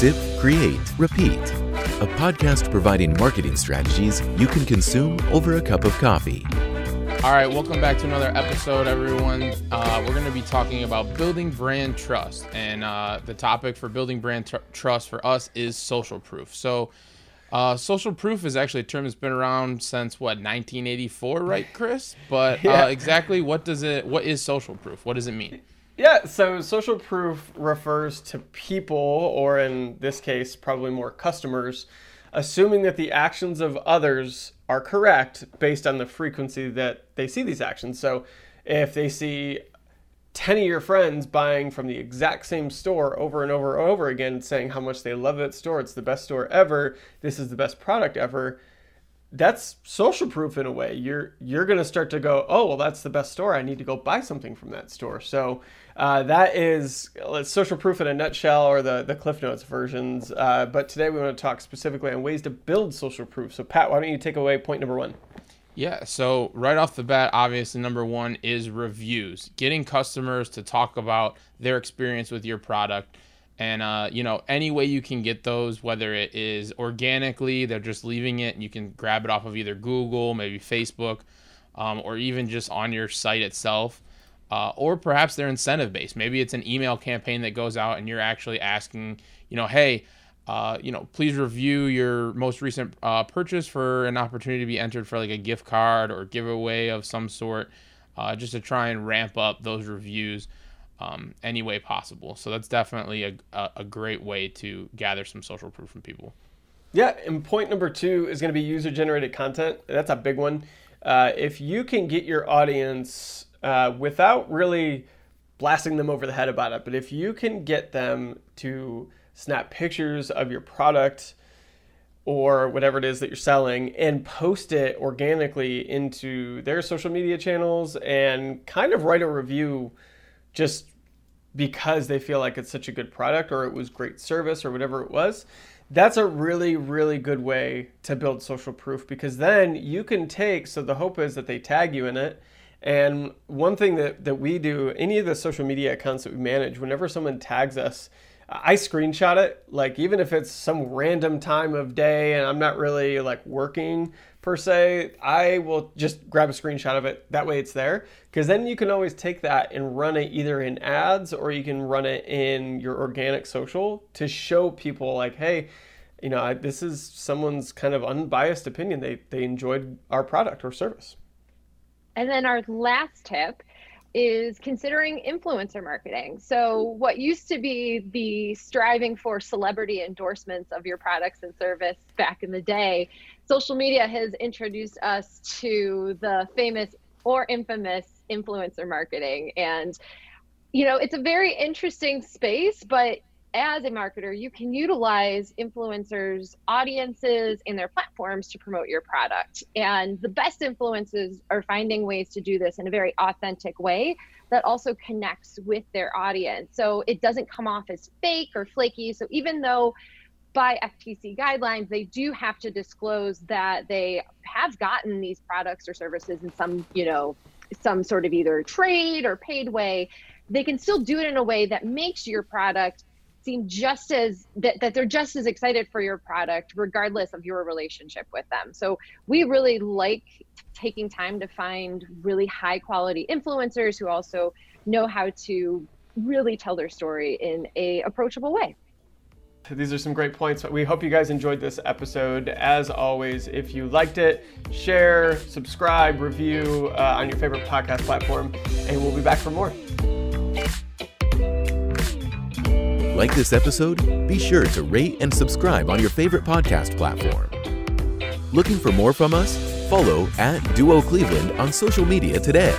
Sip, Create, Repeat, a podcast providing marketing strategies you can consume over a cup of coffee. All right, welcome back to another episode, everyone. We're going to be talking about building brand trust, and the topic for building brand trust for us is social proof. So social proof is actually a term that's been around since, 1984, right, Chris? But yeah. Exactly what is social proof? What does it mean? Yeah, so social proof refers to people, or in this case, probably more customers, assuming that the actions of others are correct based on the frequency that they see these actions. So if they see 10 of your friends buying from the exact same store over and over and over again, saying how much they love that store, it's the best store ever, this is the best product ever, that's social proof in a way. You're going to start to go, oh, well, that's the best store. I need to go buy something from that store. So that is social proof in a nutshell, or the Cliff Notes versions. But today we want to talk specifically on ways to build social proof. So Pat, why don't you take away point number one? Yeah, so right off the bat, obviously, number one is reviews. Getting customers to talk about their experience with your product. And, any way you can get those, whether it is organically, they're just leaving it and you can grab it off of either Google, maybe Facebook, or even just on your site itself, or perhaps they're incentive based. Maybe it's an email campaign that goes out and you're actually asking, hey, please review your most recent purchase for an opportunity to be entered for like a gift card or giveaway of some sort, just to try and ramp up those reviews. Any way possible. So that's definitely a great way to gather some social proof from people. Yeah, and point number two is going to be user-generated content. That's a big one. If you can get your audience without really blasting them over the head about it, but if you can get them to snap pictures of your product or whatever it is that you're selling and post it organically into their social media channels and kind of write a review just because they feel like it's such a good product or it was great service or whatever it was, that's a really, really good way to build social proof, because then you can take, so the hope is that they tag you in it. And one thing that we do, any of the social media accounts that we manage, whenever someone tags us, I screenshot it, like even if it's some random time of day and I'm not really like working per se, I will just grab a screenshot of it. That way it's there, because then you can always take that and run it either in ads or you can run it in your organic social to show people like, hey, this is someone's kind of unbiased opinion. They enjoyed our product or service. And then our last tip is considering influencer marketing. So what used to be the striving for celebrity endorsements of your products and service back in the day, social media has introduced us to the famous or infamous influencer marketing. And, it's a very interesting space, but as a marketer, you can utilize influencers' audiences and their platforms to promote your product. And the best influencers are finding ways to do this in a very authentic way that also connects with their audience. So it doesn't come off as fake or flaky. So even though by FTC guidelines, they do have to disclose that they have gotten these products or services in some sort of either trade or paid way, they can still do it in a way that makes your product seem just as that they're just as excited for your product regardless of your relationship with them. So we really like taking time to find really high quality influencers who also know how to really tell their story in a approachable way. These are some great points. We hope you guys enjoyed this episode. As always, if you liked it, share, subscribe, review on your favorite podcast platform, and we'll be back for more. Like this episode? Be sure to rate and subscribe on your favorite podcast platform. Looking for more from us? Follow @DuoCleveland on social media today.